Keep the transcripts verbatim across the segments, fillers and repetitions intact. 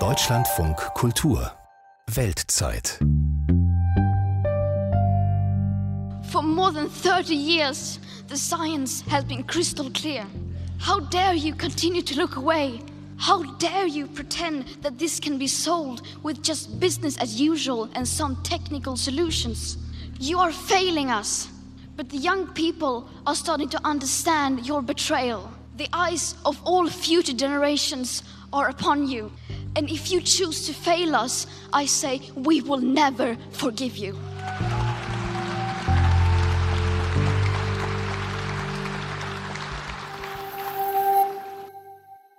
Deutschlandfunk Kultur Weltzeit. For more than thirty years, the science has been crystal clear. How dare you continue to look away? How dare you pretend that this can be solved with just business as usual and some technical solutions? You are failing us. But the young people are starting to understand your betrayal. The eyes of all future generations are upon you. And if you choose to fail us, I say we will never forgive you.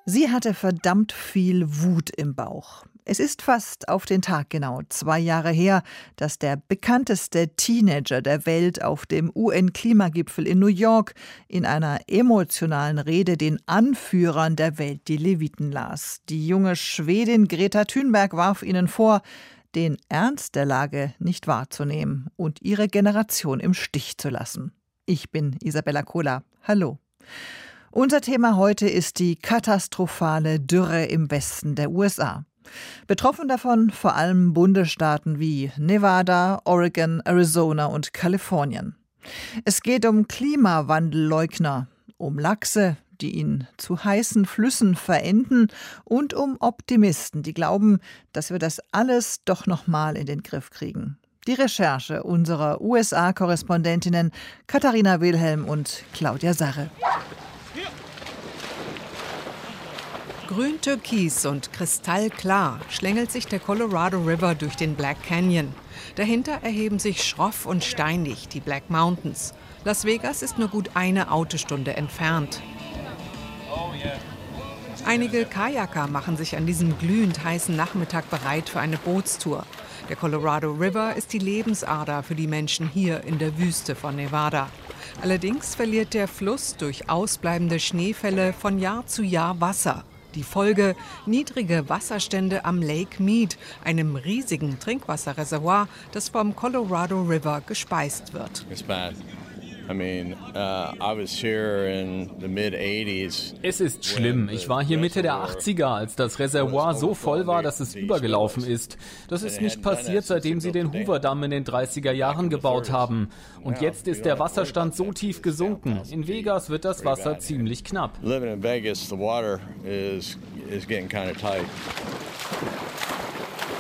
Sie hatte verdammt viel Wut im Bauch. Es ist fast auf den Tag genau zwei Jahre her, dass der bekannteste Teenager der Welt auf dem U N-Klimagipfel in New York in einer emotionalen Rede den Anführern der Welt die Leviten las. Die junge Schwedin Greta Thunberg warf ihnen vor, den Ernst der Lage nicht wahrzunehmen und ihre Generation im Stich zu lassen. Ich bin Isabella Kohler. Hallo. Unser Thema heute ist die katastrophale Dürre im Westen der U S A. Betroffen davon vor allem Bundesstaaten wie Nevada, Oregon, Arizona und Kalifornien. Es geht um Klimawandelleugner, um Lachse, die in zu heißen Flüssen verenden, und um Optimisten, die glauben, dass wir das alles doch nochmal in den Griff kriegen. Die Recherche unserer U S A-Korrespondentinnen Katharina Wilhelm und Claudia Sarre. Grün-türkis und kristallklar schlängelt sich der Colorado River durch den Black Canyon. Dahinter erheben sich schroff und steinig die Black Mountains. Las Vegas ist nur gut eine Autostunde entfernt. Einige Kajaker machen sich an diesem glühend heißen Nachmittag bereit für eine Bootstour. Der Colorado River ist die Lebensader für die Menschen hier in der Wüste von Nevada. Allerdings verliert der Fluss durch ausbleibende Schneefälle von Jahr zu Jahr Wasser. Die Folge: niedrige Wasserstände am Lake Mead, einem riesigen Trinkwasserreservoir, das vom Colorado River gespeist wird. Es ist schlimm. Ich war hier Mitte der achtziger, als das Reservoir so voll war, dass es übergelaufen ist. Das ist nicht passiert, seitdem sie den Hoover Dam in den dreißiger Jahren gebaut haben. Und jetzt ist der Wasserstand so tief gesunken. In Vegas wird das Wasser ziemlich knapp.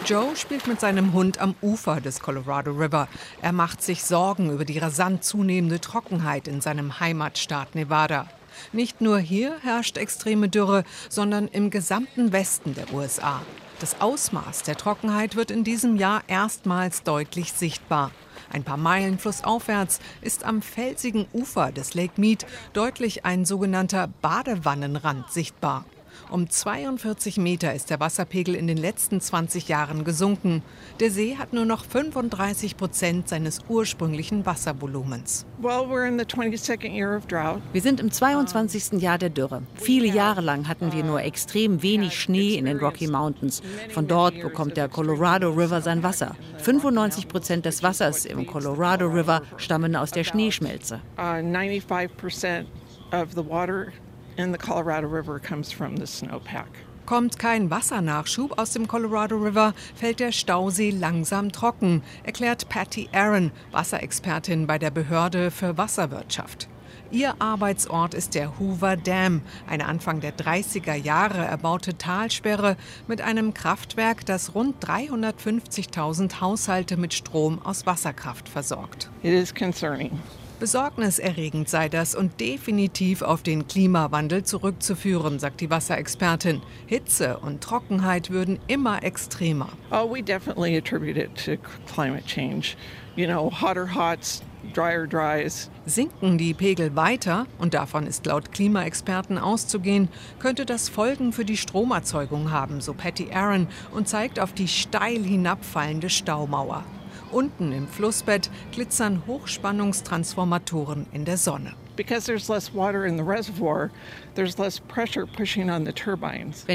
Joe spielt mit seinem Hund am Ufer des Colorado River. Er macht sich Sorgen über die rasant zunehmende Trockenheit in seinem Heimatstaat Nevada. Nicht nur hier herrscht extreme Dürre, sondern im gesamten Westen der U S A. Das Ausmaß der Trockenheit wird in diesem Jahr erstmals deutlich sichtbar. Ein paar Meilen flussaufwärts ist am felsigen Ufer des Lake Mead deutlich ein sogenannter Badewannenrand sichtbar. Um zweiundvierzig Meter ist der Wasserpegel in den letzten zwanzig Jahren gesunken. Der See hat nur noch fünfunddreißig Prozent seines ursprünglichen Wasservolumens. Wir sind im zweiundzwanzigsten Jahr der Dürre. Viele Jahre lang hatten wir nur extrem wenig Schnee in den Rocky Mountains. Von dort bekommt der Colorado River sein Wasser. fünfundneunzig Prozent des Wassers im Colorado River stammen aus der Schneeschmelze. ninety-five percent of the water in the Colorado River comes from the snowpack. Kommt kein Wassernachschub aus dem Colorado River, fällt der Stausee langsam trocken, erklärt Patty Aaron, Wasserexpertin bei der Behörde für Wasserwirtschaft. Ihr Arbeitsort ist der Hoover Dam, eine Anfang der dreißiger Jahre erbaute Talsperre mit einem Kraftwerk, das rund dreihundertfünfzigtausend Haushalte mit Strom aus Wasserkraft versorgt. It is concerning. Besorgniserregend sei das und definitiv auf den Klimawandel zurückzuführen, sagt die Wasserexpertin. Hitze und Trockenheit würden immer extremer. Oh, we definitely attribute it to climate change. You know, hotter hots, drier dries. Sinken die Pegel weiter, und davon ist laut Klimaexperten auszugehen, könnte das Folgen für die Stromerzeugung haben, so Patty Aaron, und zeigt auf die steil hinabfallende Staumauer. Unten im Flussbett glitzern Hochspannungstransformatoren in der Sonne. Wenn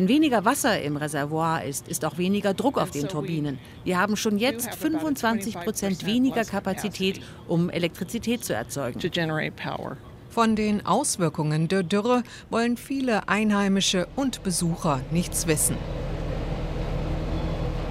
weniger Wasser im Reservoir ist, ist auch weniger Druck auf den Turbinen. Wir haben schon jetzt fünfundzwanzig Prozent weniger Kapazität, um Elektrizität zu erzeugen. Von den Auswirkungen der Dürre wollen viele Einheimische und Besucher nichts wissen.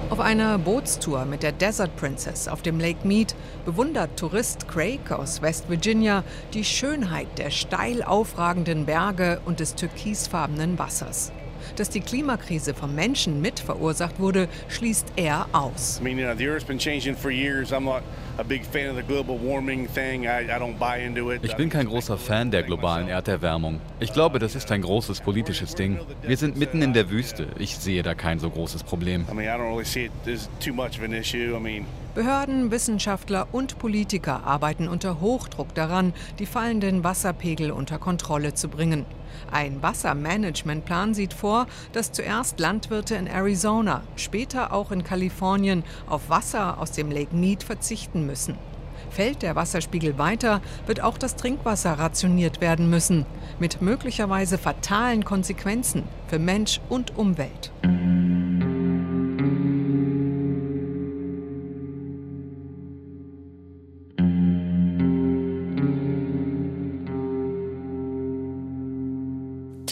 Auf einer Bootstour mit der Desert Princess auf dem Lake Mead bewundert Tourist Craig aus West Virginia die Schönheit der steil aufragenden Berge und des türkisfarbenen Wassers. Dass die Klimakrise vom Menschen mit verursacht wurde, schließt er aus. Ich bin kein großer Fan der globalen Erderwärmung. Ich glaube, das ist ein großes politisches Ding. Wir sind mitten in der Wüste. Ich sehe da kein so großes Problem. Behörden, Wissenschaftler und Politiker arbeiten unter Hochdruck daran, die fallenden Wasserpegel unter Kontrolle zu bringen. Ein Wassermanagementplan sieht vor, dass zuerst Landwirte in Arizona, später auch in Kalifornien auf Wasser aus dem Lake Mead verzichten müssen. Fällt der Wasserspiegel weiter, wird auch das Trinkwasser rationiert werden müssen, mit möglicherweise fatalen Konsequenzen für Mensch und Umwelt.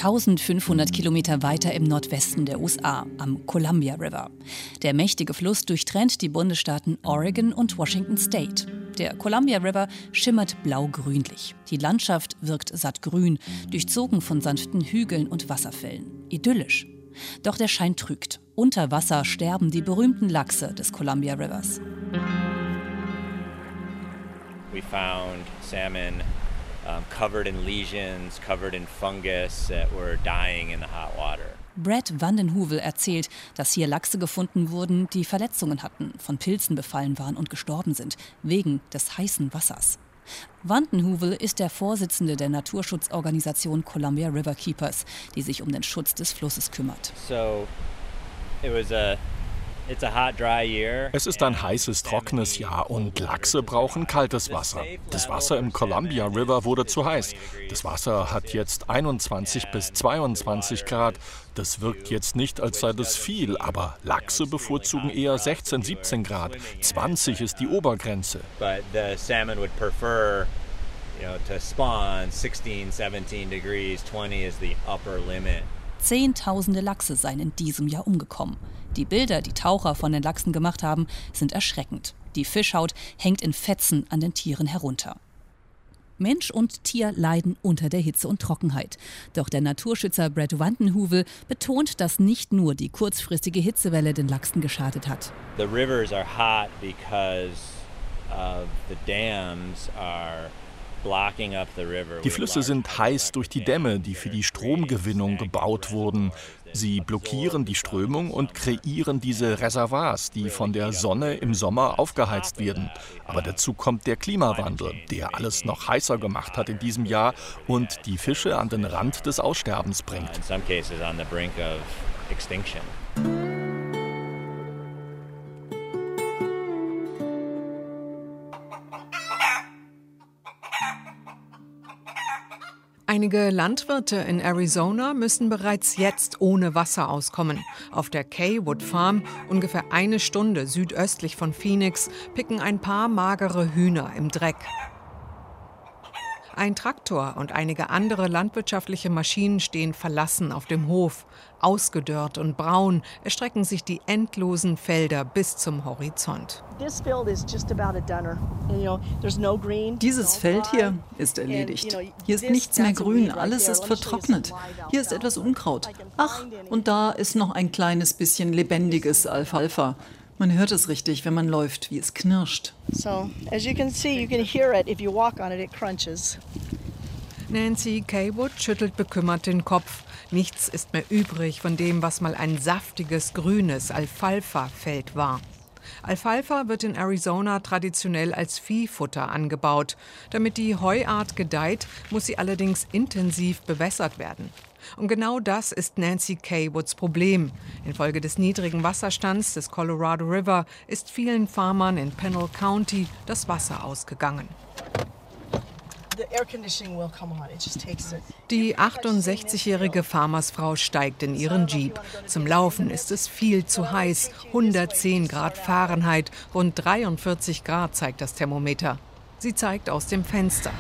eintausendfünfhundert Kilometer weiter im Nordwesten der U S A, am Columbia River. Der mächtige Fluss durchtrennt die Bundesstaaten Oregon und Washington State. Der Columbia River schimmert blau-grünlich. Die Landschaft wirkt sattgrün, durchzogen von sanften Hügeln und Wasserfällen. Idyllisch. Doch der Schein trügt. Unter Wasser sterben die berühmten Lachse des Columbia Rivers. We found salmon. Brad VandenHeuvel erzählt, dass hier Lachse gefunden wurden, die Verletzungen hatten, von Pilzen befallen waren und gestorben sind, wegen des heißen Wassers. VandenHeuvel ist der Vorsitzende der Naturschutzorganisation Columbia River Keepers, die sich um den Schutz des Flusses kümmert. So, it was a Es ist ein heißes, trockenes Jahr und Lachse brauchen kaltes Wasser. Das Wasser im Columbia River wurde zu heiß. Das Wasser hat jetzt einundzwanzig bis zweiundzwanzig Grad. Das wirkt jetzt nicht, als sei das viel, aber Lachse bevorzugen eher sechzehn, siebzehn Grad. zwanzig ist die Obergrenze. Zehntausende Lachse seien in diesem Jahr umgekommen. Die Bilder, die Taucher von den Lachsen gemacht haben, sind erschreckend. Die Fischhaut hängt in Fetzen an den Tieren herunter. Mensch und Tier leiden unter der Hitze und Trockenheit. Doch der Naturschützer Brett VandenHeuvel betont, dass nicht nur die kurzfristige Hitzewelle den Lachsen geschadet hat. The rivers are hot because of the dams are Die Flüsse sind heiß durch die Dämme, die für die Stromgewinnung gebaut wurden. Sie blockieren die Strömung und kreieren diese Reservoirs, die von der Sonne im Sommer aufgeheizt werden. Aber dazu kommt der Klimawandel, der alles noch heißer gemacht hat in diesem Jahr und die Fische an den Rand des Aussterbens bringt. Einige Landwirte in Arizona müssen bereits jetzt ohne Wasser auskommen. Auf der Caywood Farm, ungefähr eine Stunde südöstlich von Phoenix, picken ein paar magere Hühner im Dreck. Ein Traktor und einige andere landwirtschaftliche Maschinen stehen verlassen auf dem Hof. Ausgedörrt und braun erstrecken sich die endlosen Felder bis zum Horizont. Dieses Feld hier ist erledigt. Hier ist nichts mehr grün, alles ist vertrocknet. Hier ist etwas Unkraut. Ach, und da ist noch ein kleines bisschen lebendiges Alfalfa. Man hört es richtig, wenn man läuft, wie es knirscht. So, as you can see, you can hear it. If you walk on it, it crunches. Nancy Caywood schüttelt bekümmert den Kopf. Nichts ist mehr übrig von dem, was mal ein saftiges, grünes Alfalfa-Feld war. Alfalfa wird in Arizona traditionell als Viehfutter angebaut. Damit die Heuart gedeiht, muss sie allerdings intensiv bewässert werden. Und genau das ist Nancy Caywoods Problem. Infolge des niedrigen Wasserstands des Colorado River ist vielen Farmern in Pinal County das Wasser ausgegangen. Die achtundsechzigjährige Farmersfrau steigt in ihren Jeep. Zum Laufen ist es viel zu heiß. hundertzehn Grad Fahrenheit, rund dreiundvierzig Grad zeigt das Thermometer. Sie zeigt aus dem Fenster.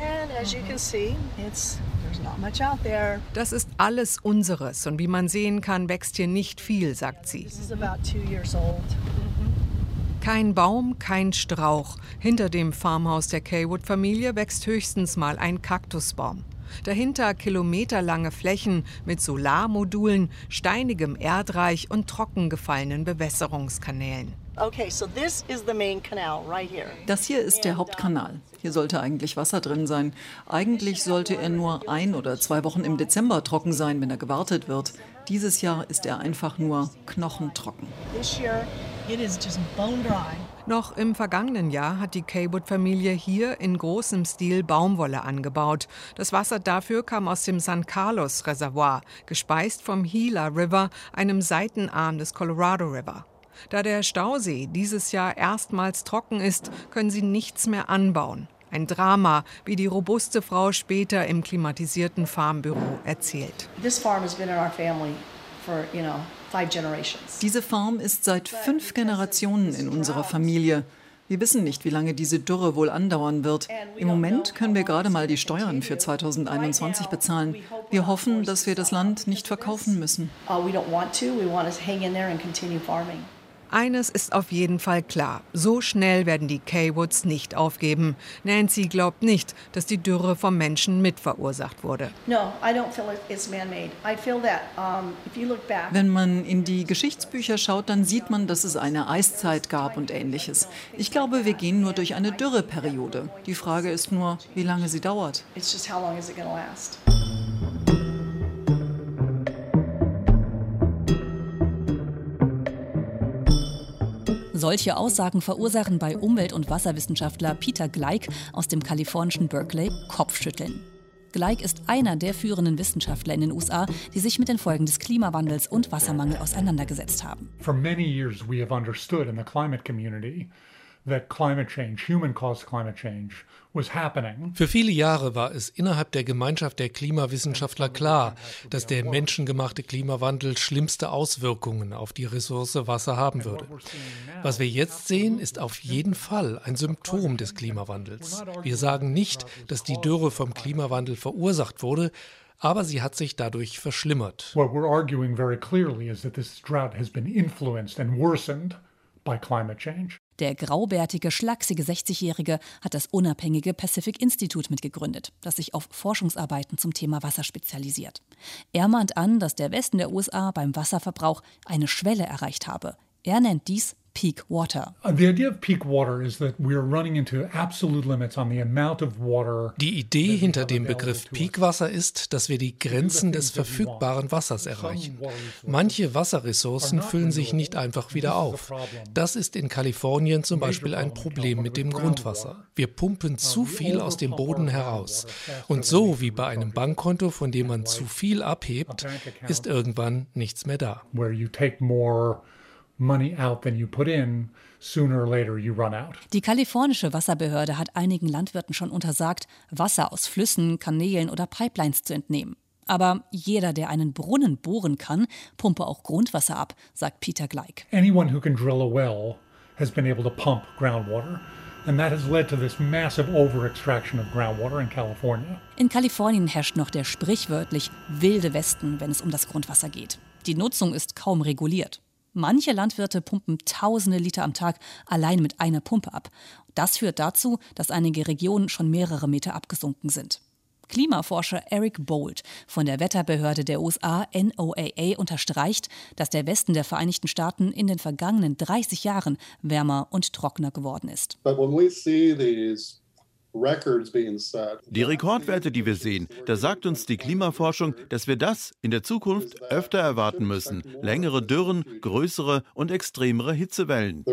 And as you can see, it's there's not much out there. Das ist alles unseres und wie man sehen kann, wächst hier nicht viel, sagt sie. This is about two years old. Kein Baum, kein Strauch. Hinter dem Farmhaus der Caywood-Familie wächst höchstens mal ein Kaktusbaum. Dahinter kilometerlange Flächen mit Solarmodulen, steinigem Erdreich und trocken gefallenen Bewässerungskanälen. Okay, so this is the main canal right here. Das hier ist der Hauptkanal. Hier sollte eigentlich Wasser drin sein. Eigentlich sollte er nur ein oder zwei Wochen im Dezember trocken sein, wenn er gewartet wird. Dieses Jahr ist er einfach nur knochentrocken. It is just bone dry. Noch im vergangenen Jahr hat die Caywood-Familie hier in großem Stil Baumwolle angebaut. Das Wasser dafür kam aus dem San Carlos-Reservoir, gespeist vom Gila River, einem Seitenarm des Colorado River. Da der Stausee dieses Jahr erstmals trocken ist, können sie nichts mehr anbauen. Ein Drama, wie die robuste Frau später im klimatisierten Farmbüro erzählt. This farm has been in our family for, you know, diese Farm ist seit fünf Generationen in unserer Familie. Wir wissen nicht, wie lange diese Dürre wohl andauern wird. Im Moment können wir gerade mal die Steuern für zweitausendeinundzwanzig bezahlen. Wir hoffen, dass wir das Land nicht verkaufen müssen. Eines ist auf jeden Fall klar, so schnell werden die Caywoods nicht aufgeben. Nancy glaubt nicht, dass die Dürre vom Menschen mitverursacht wurde. Wenn man in die Geschichtsbücher schaut, dann sieht man, dass es eine Eiszeit gab und Ähnliches. Ich glaube, wir gehen nur durch eine Dürreperiode. Die Frage ist nur, wie lange sie dauert. Solche Aussagen verursachen bei Umwelt- und Wasserwissenschaftler Peter Gleick aus dem kalifornischen Berkeley Kopfschütteln. Gleick ist einer der führenden Wissenschaftler in den U S A, die sich mit den Folgen des Klimawandels und Wassermangel auseinandergesetzt haben. For many years we have understood in the climate community that climate change, human-caused climate change, was happening. Für viele Jahre war es innerhalb der Gemeinschaft der Klimawissenschaftler klar, dass der menschengemachte Klimawandel schlimmste Auswirkungen auf die Ressource Wasser haben würde. Was wir jetzt sehen, ist auf jeden Fall ein Symptom des Klimawandels. Wir sagen nicht, dass die Dürre vom Klimawandel verursacht wurde, aber sie hat sich dadurch verschlimmert. What we're arguing very clearly is that this drought has been influenced and worsened by climate change. Der graubärtige, schlaksige sechzigjährige hat das unabhängige Pacific Institute mitgegründet, das sich auf Forschungsarbeiten zum Thema Wasser spezialisiert. Er mahnt an, dass der Westen der U S A beim Wasserverbrauch eine Schwelle erreicht habe. Er nennt dies Peak Water. Die Idee hinter dem Begriff Peakwasser ist, dass wir die Grenzen des verfügbaren Wassers erreichen. Manche Wasserressourcen füllen sich nicht einfach wieder auf. Das ist in Kalifornien zum Beispiel ein Problem mit dem Grundwasser. Wir pumpen zu viel aus dem Boden heraus. Und so wie bei einem Bankkonto, von dem man zu viel abhebt, ist irgendwann nichts mehr da. Money out than you put in, sooner or later you run out. Die kalifornische Wasserbehörde hat einigen Landwirten schon untersagt, Wasser aus Flüssen, Kanälen oder Pipelines zu entnehmen. Aber jeder, der einen Brunnen bohren kann, pumpe auch Grundwasser ab, sagt Peter Gleick. Anyone who can drill a well has been able to pump groundwater. And that has led to this massive overextraction of groundwater in California. In Kalifornien herrscht noch der sprichwörtlich wilde Westen, wenn es um das Grundwasser geht. Die Nutzung ist kaum reguliert. Manche Landwirte pumpen tausende Liter am Tag allein mit einer Pumpe ab. Das führt dazu, dass einige Regionen schon mehrere Meter abgesunken sind. Klimaforscher Eric Bold von der Wetterbehörde der U S A N O A A unterstreicht, dass der Westen der Vereinigten Staaten in den vergangenen dreißig Jahren wärmer und trockener geworden ist. Die Rekordwerte, die wir sehen, da sagt uns die Klimaforschung, dass wir das in der Zukunft öfter erwarten müssen. Längere Dürren, größere und extremere Hitzewellen.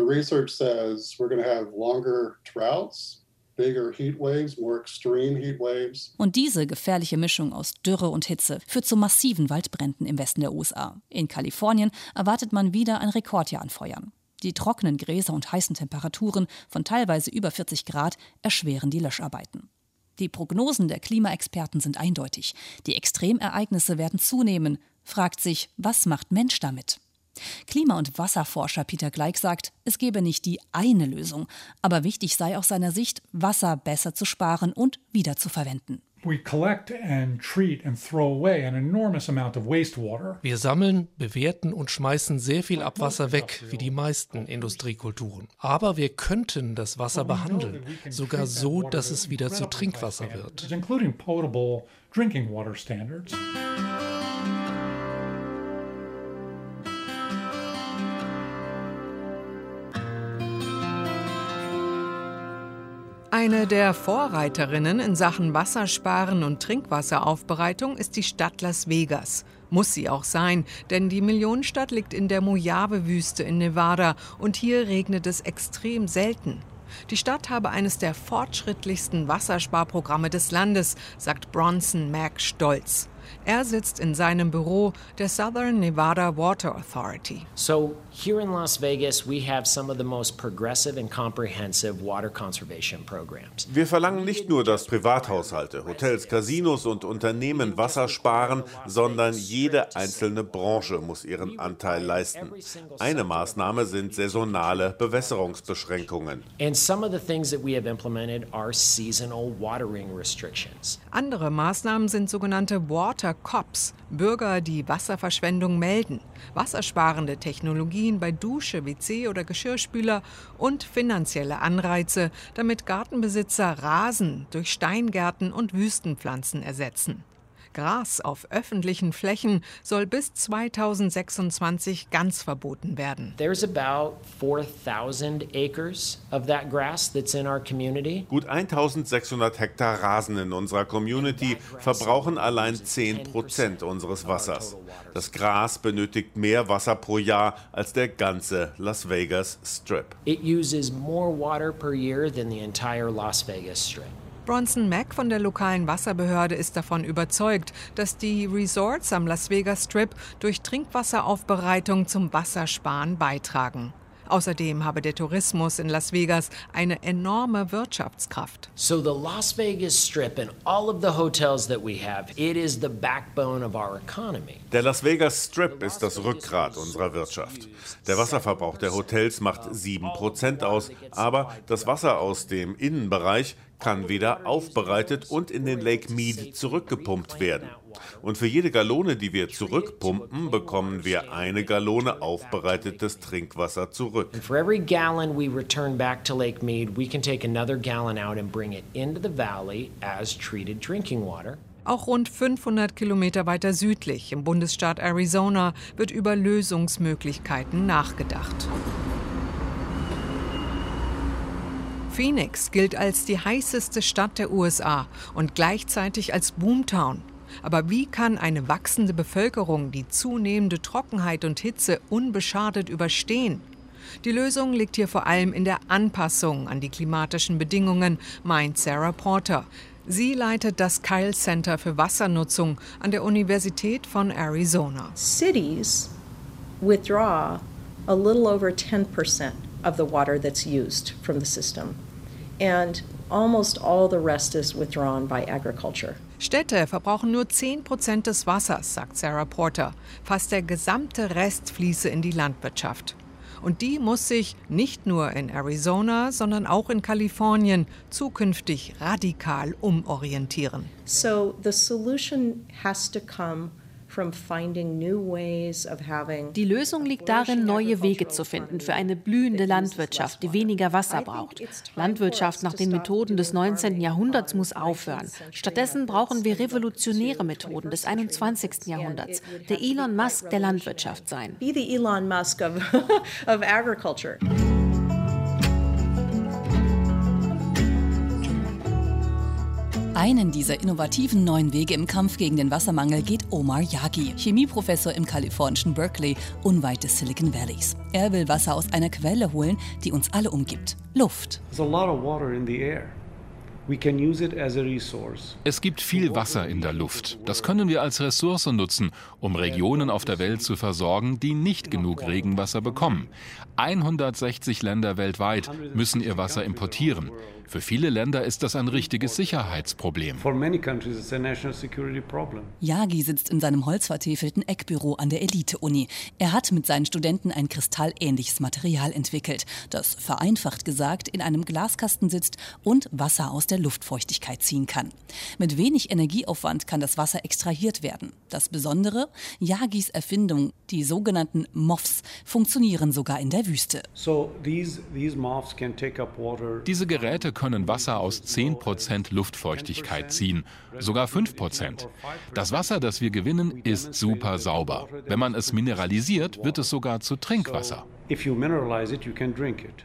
Und diese gefährliche Mischung aus Dürre und Hitze führt zu massiven Waldbränden im Westen der U S A. In Kalifornien erwartet man wieder ein Rekordjahr an Feuern. Die trockenen Gräser und heißen Temperaturen von teilweise über vierzig Grad erschweren die Löscharbeiten. Die Prognosen der Klimaexperten sind eindeutig. Die Extremereignisse werden zunehmen. Fragt sich, was macht Mensch damit? Klima- und Wasserforscher Peter Gleick sagt, es gebe nicht die eine Lösung. Aber wichtig sei aus seiner Sicht, Wasser besser zu sparen und wiederzuverwenden. Wir sammeln, bewerten und schmeißen sehr viel Abwasser weg, wie die meisten Industriekulturen. Aber wir könnten das Wasser behandeln, sogar so, dass es wieder zu Trinkwasser wird. Eine der Vorreiterinnen in Sachen Wassersparen und Trinkwasseraufbereitung ist die Stadt Las Vegas. Muss sie auch sein, denn die Millionenstadt liegt in der Mojave-Wüste in Nevada und hier regnet es extrem selten. Die Stadt habe eines der fortschrittlichsten Wassersparprogramme des Landes, sagt Bronson Mack stolz. Er sitzt in seinem Büro der Southern Nevada Water Authority. So here in Las Vegas we have some of the most progressive and comprehensive water conservation programs. Wir verlangen nicht nur, dass Privathaushalte, Hotels, Casinos und Unternehmen Wasser sparen, sondern jede einzelne Branche muss ihren Anteil leisten. Eine Maßnahme sind saisonale Bewässerungsbeschränkungen. And some of the things that we have implemented are seasonal watering restrictions. Andere Maßnahmen sind sogenannte Water Water Cops, Bürger, die Wasserverschwendung melden, wassersparende Technologien bei Dusche, W C oder Geschirrspüler und finanzielle Anreize, damit Gartenbesitzer Rasen durch Steingärten und Wüstenpflanzen ersetzen. Gras auf öffentlichen Flächen soll bis zweitausendsechsundzwanzig ganz verboten werden. Gut eintausendsechshundert Hektar Rasen in unserer Community verbrauchen allein zehn Prozent unseres Wassers. Das Gras benötigt mehr Wasser pro Jahr als der ganze Las Vegas Strip. It uses more water per year than the entire Las Vegas Strip. Bronson Mack von der lokalen Wasserbehörde ist davon überzeugt, dass die Resorts am Las Vegas Strip durch Trinkwasseraufbereitung zum Wassersparen beitragen. Außerdem habe der Tourismus in Las Vegas eine enorme Wirtschaftskraft. So the Las Vegas Strip and all of the hotels that we have, it is the backbone of our economy. Der Las Vegas Strip ist das Rückgrat unserer Wirtschaft. Der Wasserverbrauch der Hotels macht sieben Prozent aus, aber das Wasser aus dem Innenbereich kann wieder aufbereitet und in den Lake Mead zurückgepumpt werden. Und für jede Gallone, die wir zurückpumpen, bekommen wir eine Gallone aufbereitetes Trinkwasser zurück. Auch rund fünfhundert Kilometer weiter südlich, im Bundesstaat Arizona, wird über Lösungsmöglichkeiten nachgedacht. Phoenix gilt als die heißeste Stadt der U S A und gleichzeitig als Boomtown. Aber wie kann eine wachsende Bevölkerung die zunehmende Trockenheit und Hitze unbeschadet überstehen? Die Lösung liegt hier vor allem in der Anpassung an die klimatischen Bedingungen, meint Sarah Porter. Sie leitet das Kyle Center für Wassernutzung an der Universität von Arizona. Cities withdraw a little over ten percent of the water that's used from the system. And almost all the rest is withdrawn by agriculture. Städte verbrauchen nur zehn Prozent des Wassers, sagt Sarah Porter. Fast der gesamte Rest fließe in die Landwirtschaft. Und die muss sich nicht nur in Arizona, sondern auch in Kalifornien zukünftig radikal umorientieren. So the solution has to come from finding new ways of having. Die Lösung liegt darin, neue Wege zu finden für eine blühende Landwirtschaft, die weniger Wasser braucht. Landwirtschaft nach den Methoden des neunzehnten Jahrhunderts muss aufhören. Stattdessen brauchen wir revolutionäre Methoden des einundzwanzigsten Jahrhunderts. Der Elon Musk der Landwirtschaft sein. Be the Elon Musk of, of agriculture. Einen dieser innovativen neuen Wege im Kampf gegen den Wassermangel geht Omar Yaghi, Chemieprofessor im kalifornischen Berkeley, unweit des Silicon Valleys. Er will Wasser aus einer Quelle holen, die uns alle umgibt: Luft. There's a lot of water in the air. Es gibt viel Wasser in der Luft. Das können wir als Ressource nutzen, um Regionen auf der Welt zu versorgen, die nicht genug Regenwasser bekommen. hundertsechzig Länder weltweit müssen ihr Wasser importieren. Für viele Länder ist das ein richtiges Sicherheitsproblem. Yaghi sitzt in seinem holzvertäfelten Eckbüro an der Elite-Uni. Er hat mit seinen Studenten ein kristallähnliches Material entwickelt, das vereinfacht gesagt in einem Glaskasten sitzt und Wasser aus der Luftfeuchtigkeit ziehen kann. Mit wenig Energieaufwand kann das Wasser extrahiert werden. Das Besondere, Yaghis Erfindung, die sogenannten M O Fs, funktionieren sogar in der Wüste. Diese Geräte können Wasser aus zehn Prozent Luftfeuchtigkeit ziehen, sogar fünf Prozent. Das Wasser, das wir gewinnen, ist super sauber. Wenn man es mineralisiert, wird es sogar zu Trinkwasser.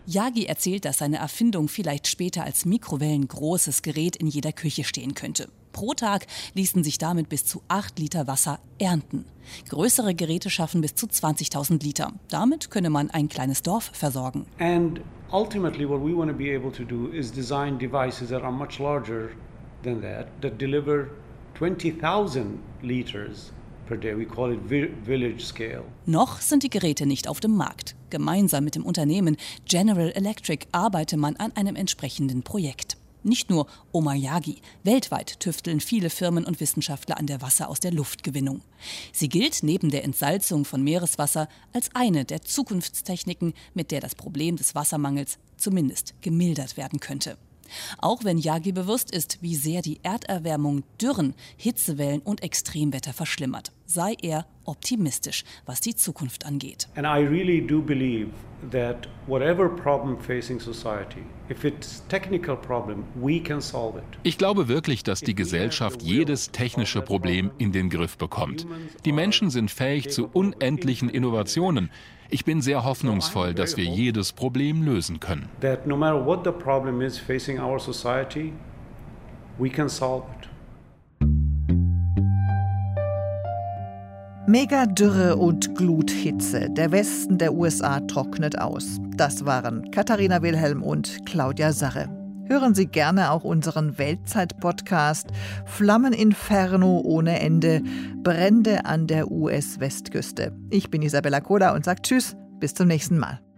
Yaghi erzählt, dass seine Erfindung vielleicht später als mikrowellengroßes Gerät in jeder Küche stehen könnte. Pro Tag ließen sich damit bis zu acht Liter Wasser ernten. Größere Geräte schaffen bis zu zwanzigtausend Liter. Damit könne man ein kleines Dorf versorgen. And ultimately what we want to be able to do is design devices that are much larger than that, that deliver twenty thousand liters. We call it village scale. Noch sind die Geräte nicht auf dem Markt. Gemeinsam mit dem Unternehmen General Electric arbeite man an einem entsprechenden Projekt. Nicht nur Omar Yaghi. Weltweit tüfteln viele Firmen und Wissenschaftler an der Wasser- aus der Luftgewinnung. Sie gilt neben der Entsalzung von Meereswasser als eine der Zukunftstechniken, mit der das Problem des Wassermangels zumindest gemildert werden könnte. Auch wenn Yaghi bewusst ist, wie sehr die Erderwärmung Dürren, Hitzewellen und Extremwetter verschlimmert, sei er optimistisch, was die Zukunft angeht. And I really do believe that whatever problem facing society, if it's technical problem, we can solve it. Ich glaube wirklich, dass die Gesellschaft jedes technische Problem in den Griff bekommt. Die Menschen sind fähig zu unendlichen Innovationen. Ich bin sehr hoffnungsvoll, dass wir jedes Problem lösen können. That no matter what the problem is facing our society, we can solve it. Megadürre und Gluthitze. Der Westen der U S A trocknet aus. Das waren Katharina Wilhelm und Claudia Sarre. Hören Sie gerne auch unseren Weltzeit-Podcast Flammeninferno ohne Ende. Brände an der U S-Westküste. Ich bin Isabella Kohler und sage Tschüss, bis zum nächsten Mal.